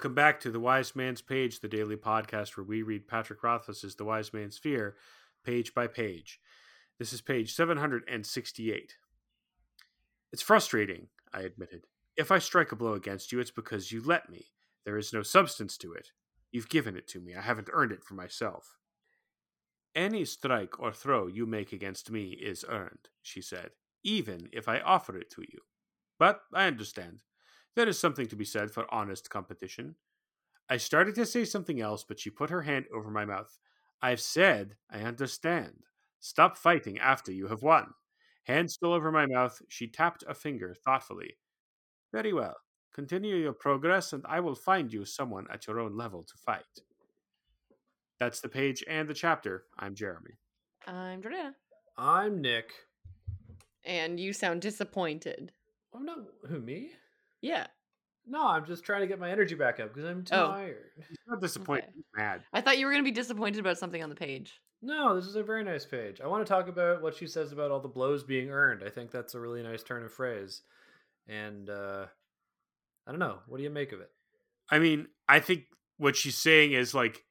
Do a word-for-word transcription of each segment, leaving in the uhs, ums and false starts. Welcome back to The Wise Man's Page, the daily podcast where we read Patrick Rothfuss's The Wise Man's Fear, page by page. This is page seven hundred sixty-eight. It's frustrating, I admitted. If I strike a blow against you, it's because you let me. There is no substance to it. You've given it to me. I haven't earned it for myself. Any strike or throw you make against me is earned, she said, even if I offer it to you. But I understand. There is something to be said for honest competition. I started to say something else, but she put her hand over my mouth. I've said, I understand. Stop fighting after you have won. Hand still over my mouth, she tapped a finger thoughtfully. Very well. Continue your progress, and I will find you someone at your own level to fight. That's the page and the chapter. I'm Jeremy. I'm Jordana. I'm Nick. And you sound disappointed. I'm not... Who, me? Yeah. No, I'm just trying to get my energy back up because I'm tired. Oh. He's not disappointed. Okay. He's mad. I thought you were going to be disappointed about something on the page. No, this is a very nice page. I want to talk about what she says about all the blows being earned. I think that's a really nice turn of phrase. And, uh... I don't know. What do you make of it? I mean, I think what she's saying is like,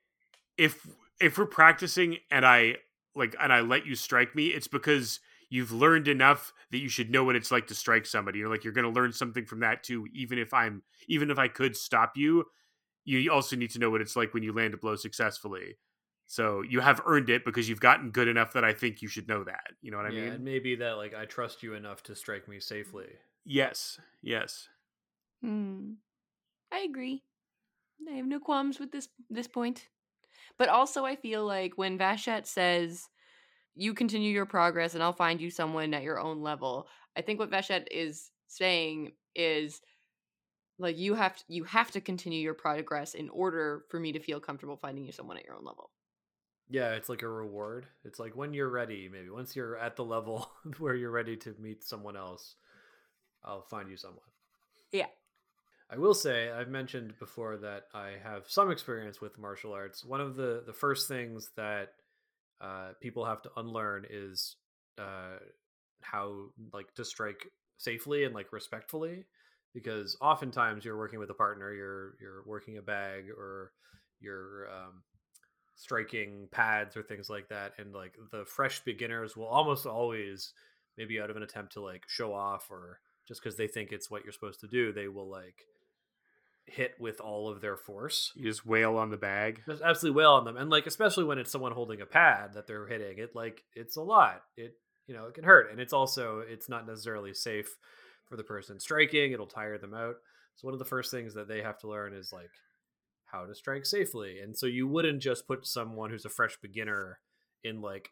if if we're practicing and I like and I let you strike me, it's because you've learned enough that you should know what it's like to strike somebody. You're like you're going to learn something from that too. Even if I'm even if I could stop you, you also need to know what it's like when you land a blow successfully. So you have earned it because you've gotten good enough that I think you should know that. You know what I yeah, mean? And maybe that like I trust you enough to strike me safely. Yes. Yes. Hmm. I agree. I have no qualms with this this point. But also I feel like when Vashet says, you continue your progress and I'll find you someone at your own level, I think what Vashet is saying is, like, you have to, you have to continue your progress in order for me to feel comfortable finding you someone at your own level. Yeah, it's like a reward. It's like when you're ready, maybe. Once you're at the level where you're ready to meet someone else, I'll find you someone. Yeah. I will say, I've mentioned before that I have some experience with martial arts. One of the, the first things that uh, people have to unlearn is uh, how like to strike safely and like respectfully, because oftentimes you're working with a partner, you're you're working a bag or you're um, striking pads or things like that, and like the fresh beginners will almost always, maybe out of an attempt to like show off or just because they think it's what you're supposed to do, they will like hit with all of their force. You just wail on the bag. Just absolutely wail on them. And like, especially when it's someone holding a pad that they're hitting, it like, it's a lot. It, you know, it can hurt. And it's also, it's not necessarily safe for the person striking. It'll tire them out. So one of the first things that they have to learn is like how to strike safely. And so you wouldn't just put someone who's a fresh beginner in like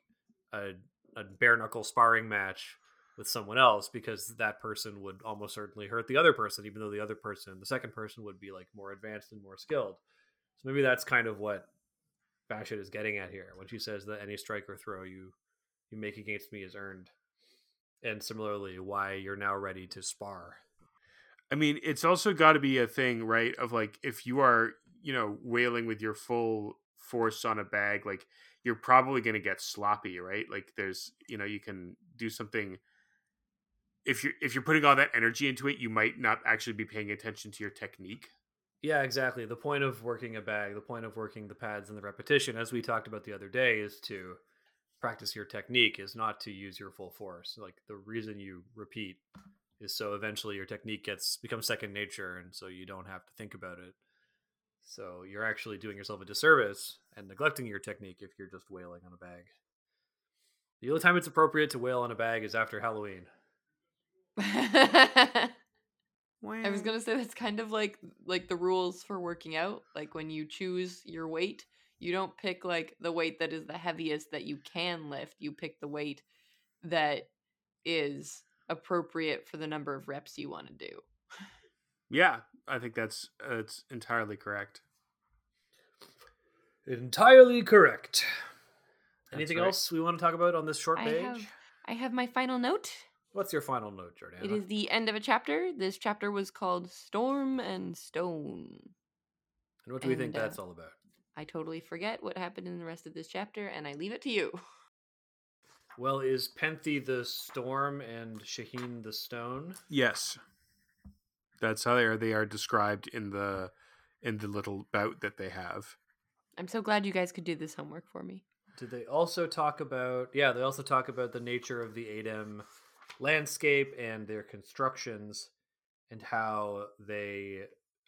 a, a bare knuckle sparring match with someone else, because that person would almost certainly hurt the other person, even though the other person, the second person, would be like more advanced and more skilled. So maybe that's kind of what Vashet is getting at here when she says that any strike or throw you you make against me is earned. And similarly, why you're now ready to spar. I mean, it's also got to be a thing, right? Of like, if you are, you know, wailing with your full force on a bag, like you're probably going to get sloppy, right? Like there's, you know, you can do something. If you're, if you're putting all that energy into it, you might not actually be paying attention to your technique. Yeah, exactly. The point of working a bag, the point of working the pads and the repetition, as we talked about the other day, is to practice your technique, is not to use your full force. Like the reason you repeat is so eventually your technique gets becomes second nature, and so you don't have to think about it. So you're actually doing yourself a disservice and neglecting your technique if you're just wailing on a bag. The only time it's appropriate to wail on a bag is after Halloween. I was gonna say that's kind of like like the rules for working out. Like when you choose your weight, you don't pick like the weight that is the heaviest that you can lift. You pick the weight that is appropriate for the number of reps you want to do. Yeah, I think that's uh, it's entirely correct. Entirely correct. That's Anything right. else we want to talk about on this short page? I have, I have my final note. What's your final note, Jordana? It is the end of a chapter. This chapter was called Storm and Stone. And what do we and, think that's uh, all about? I totally forget what happened in the rest of this chapter, and I leave it to you. Well, is Penthi the storm and Shaheen the stone? Yes. That's how they are. They are described in the in the little bout that they have. I'm so glad you guys could do this homework for me. Did they also talk about... Yeah, they also talk about the nature of the Adem landscape and their constructions and how they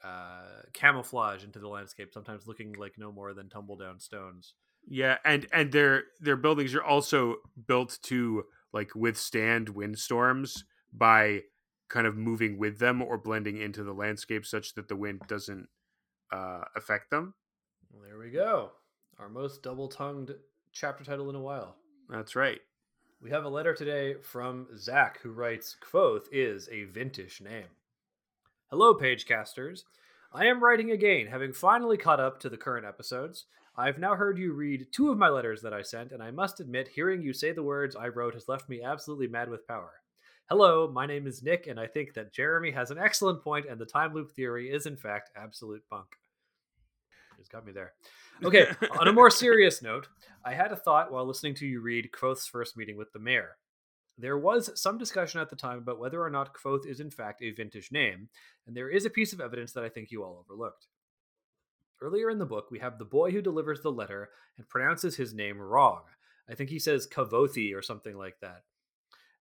uh, camouflage into the landscape, sometimes looking like no more than tumble-down stones. Yeah, and, and their their buildings are also built to like withstand windstorms by kind of moving with them or blending into the landscape such that the wind doesn't uh, affect them. Well, there we go. Our most double-tongued chapter title in a while. That's right. We have a letter today from Zach, who writes, Kvothe is a Vintish name. Hello, Pagecasters. I am writing again, having finally caught up to the current episodes. I've now heard you read two of my letters that I sent, and I must admit, hearing you say the words I wrote has left me absolutely mad with power. Hello, my name is Nick, and I think that Jeremy has an excellent point, and the time loop theory is, in fact, absolute bunk. It's got me there. Okay, on a more serious note, I had a thought while listening to you read Kvothe's first meeting with the mayor. There was some discussion at the time about whether or not Kvothe is, in fact, a Vintish name, and there is a piece of evidence that I think you all overlooked. Earlier in the book, we have the boy who delivers the letter and pronounces his name wrong. I think he says Kvothe or something like that.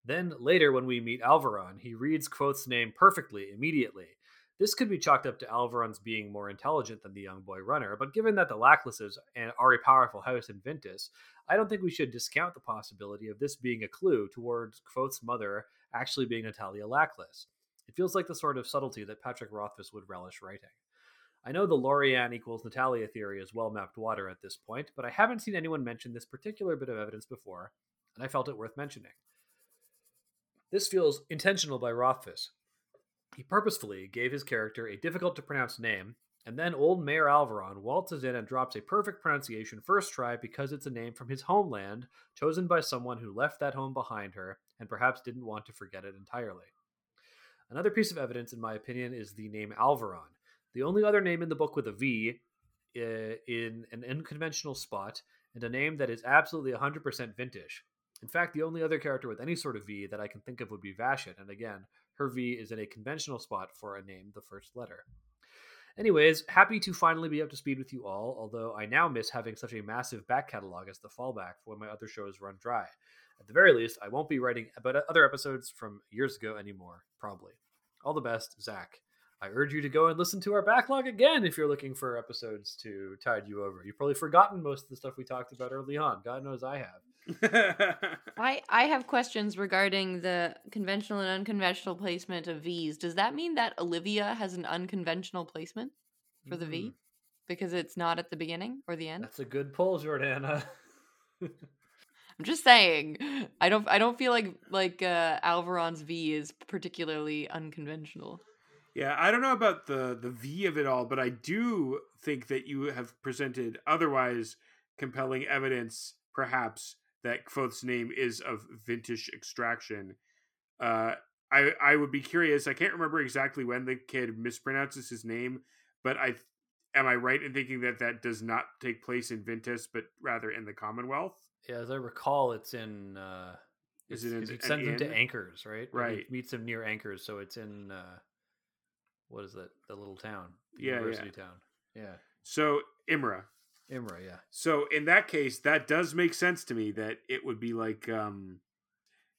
Then later, when we meet Alveron, he reads Kvothe's name perfectly, immediately. This could be chalked up to Alveron's being more intelligent than the young boy runner, but given that the Lacklesses are a powerful house in Vintus, I don't think we should discount the possibility of this being a clue towards Kvothe's mother actually being Natalia Lackless. It feels like the sort of subtlety that Patrick Rothfuss would relish writing. I know the Lorian equals Natalia theory is well mapped water at this point, but I haven't seen anyone mention this particular bit of evidence before, and I felt it worth mentioning. This feels intentional by Rothfuss. He purposefully gave his character a difficult-to-pronounce name, and then old Mayor Alveron waltzes in and drops a perfect pronunciation first try because it's a name from his homeland, chosen by someone who left that home behind her, and perhaps didn't want to forget it entirely. Another piece of evidence, in my opinion, is the name Alveron. The only other name in the book with a V in an unconventional spot, and a name that is absolutely one hundred percent Vintish. In fact, the only other character with any sort of V that I can think of would be Vashet, and again, her V is in a conventional spot for a name, the first letter. Anyways, happy to finally be up to speed with you all, although I now miss having such a massive back catalog as the fallback for when my other shows run dry. At the very least, I won't be writing about other episodes from years ago anymore, probably. All the best, Zach. I urge you to go and listen to our backlog again if you're looking for episodes to tide you over. You've probably forgotten most of the stuff we talked about early on. God knows I have. I I have questions regarding the conventional and unconventional placement of V's. Does that mean that Olivia has an unconventional placement for the mm-hmm. V? Because it's not at the beginning or the end? That's a good poll, Jordana. I'm just saying. I don't I don't feel like like uh, Alveron's V is particularly unconventional. Yeah, I don't know about the, the V of it all, but I do think that you have presented otherwise compelling evidence, perhaps, that Kvothe's name is of Vintish extraction. Uh, I I would be curious. I can't remember exactly when the kid mispronounces his name, but I am I right in thinking that that does not take place in Vintus, but rather in the Commonwealth? Yeah, as I recall, it's in. Uh, is it? In, it sends him to Anchors, right? Right. It meets him near Anchors, so it's in. Uh, what is that? The little town, the yeah, university yeah. town. Yeah. So Imre. Imre, yeah. So in that case, that does make sense to me that it would be like um,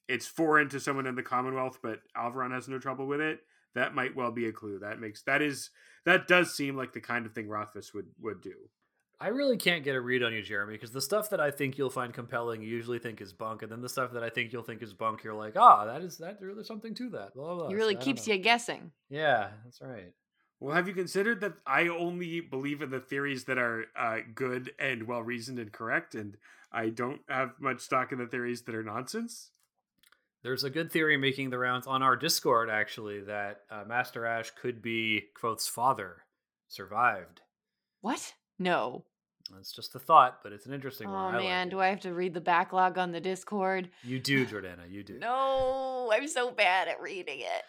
it's foreign to someone in the Commonwealth, but Alveron has no trouble with it. That might well be a clue. That makes that is that does seem like the kind of thing Rothfuss would, would do. I really can't get a read on you, Jeremy, because the stuff that I think you'll find compelling, you usually think is bunk, and then the stuff that I think you'll think is bunk, you're like, ah, oh, that is that there's something to that. Blah, blah, it really so, keeps you guessing. Yeah, that's right. Well, have you considered that I only believe in the theories that are uh, good and well-reasoned and correct, and I don't have much stock in the theories that are nonsense? There's a good theory making the rounds on our Discord, actually, that uh, Master Ash could be Kvothe's father, survived. What? No. That's just a thought, but it's an interesting oh, one. Oh, man, like do I have to read the backlog on the Discord? You do, Jordana, you do. No, I'm so bad at reading it.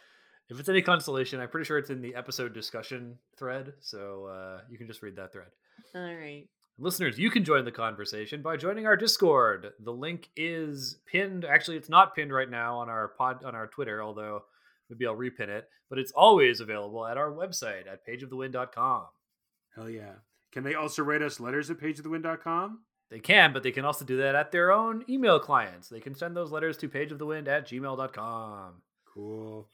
If it's any consolation, I'm pretty sure it's in the episode discussion thread, so uh, you can just read that thread. All right. Listeners, you can join the conversation by joining our Discord. The link is pinned. Actually, it's not pinned right now on our pod on our Twitter, although maybe I'll repin it. But it's always available at our website at page of the wind dot com. Hell yeah. Can they also write us letters at page of the wind dot com? They can, but they can also do that at their own email clients. They can send those letters to page of the wind at gmail dot com. Cool.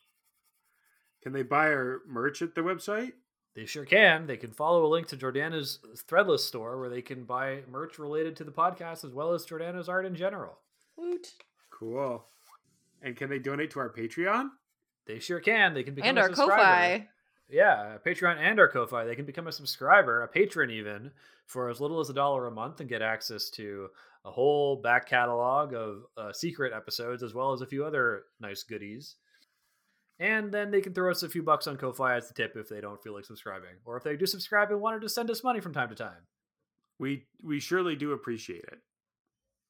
Can they buy our merch at the website? They sure can. They can follow a link to Jordana's Threadless store where they can buy merch related to the podcast as well as Jordana's art in general. Woot. Cool. And can they donate to our Patreon? They sure can. They can become and a subscriber. And our Ko-Fi. Yeah, Patreon and our Ko-Fi. They can become a subscriber, a patron even, for as little as a dollar a month and get access to a whole back catalog of uh, secret episodes as well as a few other nice goodies. And then they can throw us a few bucks on Ko-Fi as the tip if they don't feel like subscribing. Or if they do subscribe and wanted to send us money from time to time. We we surely do appreciate it.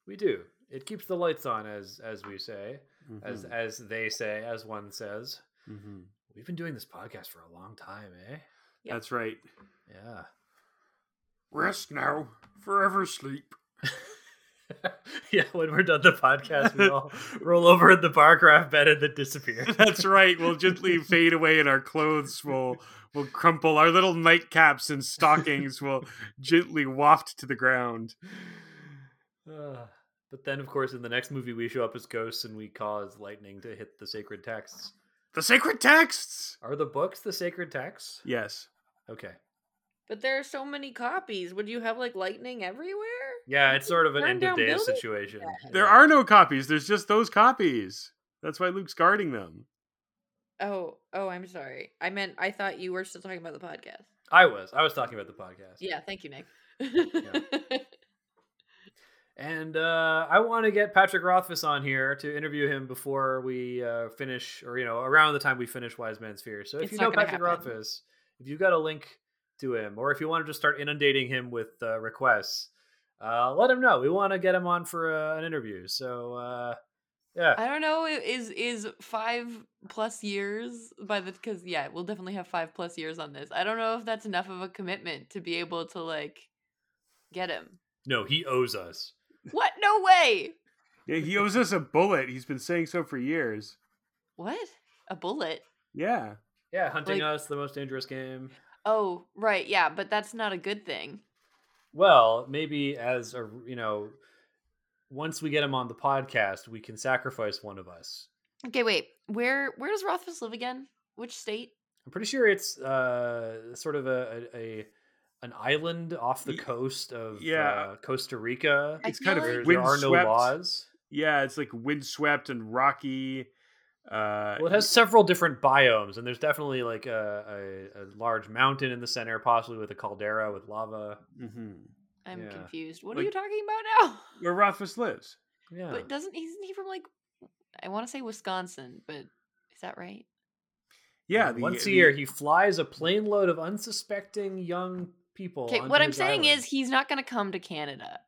We do. It keeps the lights on, as as we say, mm-hmm. as as they say, as one says. Mm-hmm. We've been doing this podcast for a long time, eh? Yep. That's right. Yeah. Rest now. Forever sleep. Yeah, when we're done the podcast, we all roll over in the bar graph bed and then disappear. That's right. We'll gently fade away in our clothes. We'll, we'll crumple our little nightcaps and stockings. Will gently waft to the ground. Uh, but then, of course, in the next movie, we show up as ghosts and we cause lightning to hit the sacred texts. The sacred texts! Are the books the sacred texts? Yes. Okay. But there are so many copies. Would you have, like, lightning everywhere? Yeah, it's sort of an end-of-days situation. Yeah. There are no copies. There's just those copies. That's why Luke's guarding them. Oh, oh, I'm sorry. I meant, I thought you were still talking about the podcast. I was. I was talking about the podcast. Yeah, thank you, Nick. Yeah. And uh, I want to get Patrick Rothfuss on here to interview him before we uh, finish, or, you know, around the time we finish Wise Man's Fear. So if it's you know Patrick happen. Rothfuss, if you've got a link to him, or if you want to just start inundating him with uh, requests, uh, let him know. We want to get him on for uh, an interview. So, uh, yeah. I don't know. Is is five plus years by the, because, yeah, we'll definitely have five plus years on this. I don't know if that's enough of a commitment to be able to, like, get him. No, he owes us. What? No way. Yeah, he owes us a bullet. He's been saying so for years. What? A bullet? Yeah. Yeah, hunting like... us, the most dangerous game. Oh, right. Yeah, but that's not a good thing. Well, maybe as a, you know, once we get him on the podcast, we can sacrifice one of us. Okay, wait. Where where does Rothfuss live again? Which state? I'm pretty sure it's uh, sort of a... a, a an island off the coast of yeah. uh, Costa Rica. It's kind of like there, there are no laws. Yeah, it's like windswept and rocky. Uh, well, it has several different biomes, and there's definitely like a, a, a large mountain in the center, possibly with a caldera with lava. Mm-hmm. I'm yeah. confused. What like, are you talking about now? Where Rothfuss lives. Yeah, but doesn't isn't he from like I want to say Wisconsin? But is that right? Yeah. The, Once a year, the... he flies a plane load of unsuspecting young. people. Okay, what I'm saying island. is he's not going to come to Canada.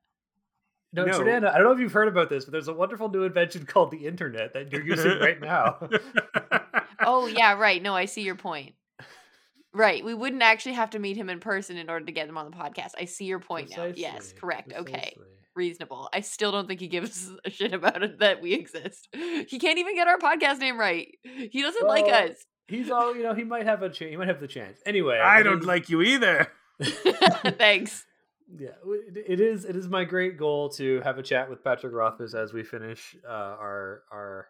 No, no. Jordana, I don't know if you've heard about this, but there's a wonderful new invention called the internet that you're using right now. Oh, yeah, right. No, I see your point. Right. We wouldn't actually have to meet him in person in order to get him on the podcast. I see your point Precisely. now. Yes, correct. Precisely. Okay. Reasonable. I still don't think he gives a shit about it that we exist. He can't even get our podcast name right. He doesn't well, like us. He's all, you know, he might have a chance. He might have the chance. Anyway. I don't like you either. Thanks. Yeah, it is. It is my great goal to have a chat with Patrick Rothfuss as we finish uh, our our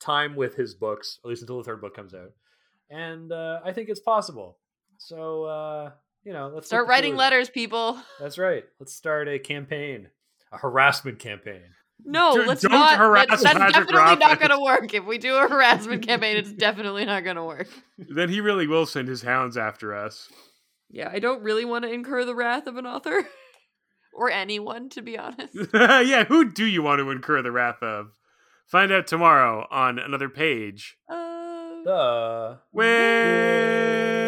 time with his books, at least until the third book comes out. And uh, I think it's possible. So uh, you know, let's start writing letters, people. That's right. Let's start a campaign, a harassment campaign. No, Dude, let's don't not. Harass that's that's definitely Rothfuss. Not going to work. If we do a harassment campaign, it's definitely not going to work. Then he really will send his hounds after us. Yeah, I don't really want to incur the wrath of an author. Or anyone, to be honest. Yeah, who do you want to incur the wrath of? Find out tomorrow on another page. Uh, the... Where...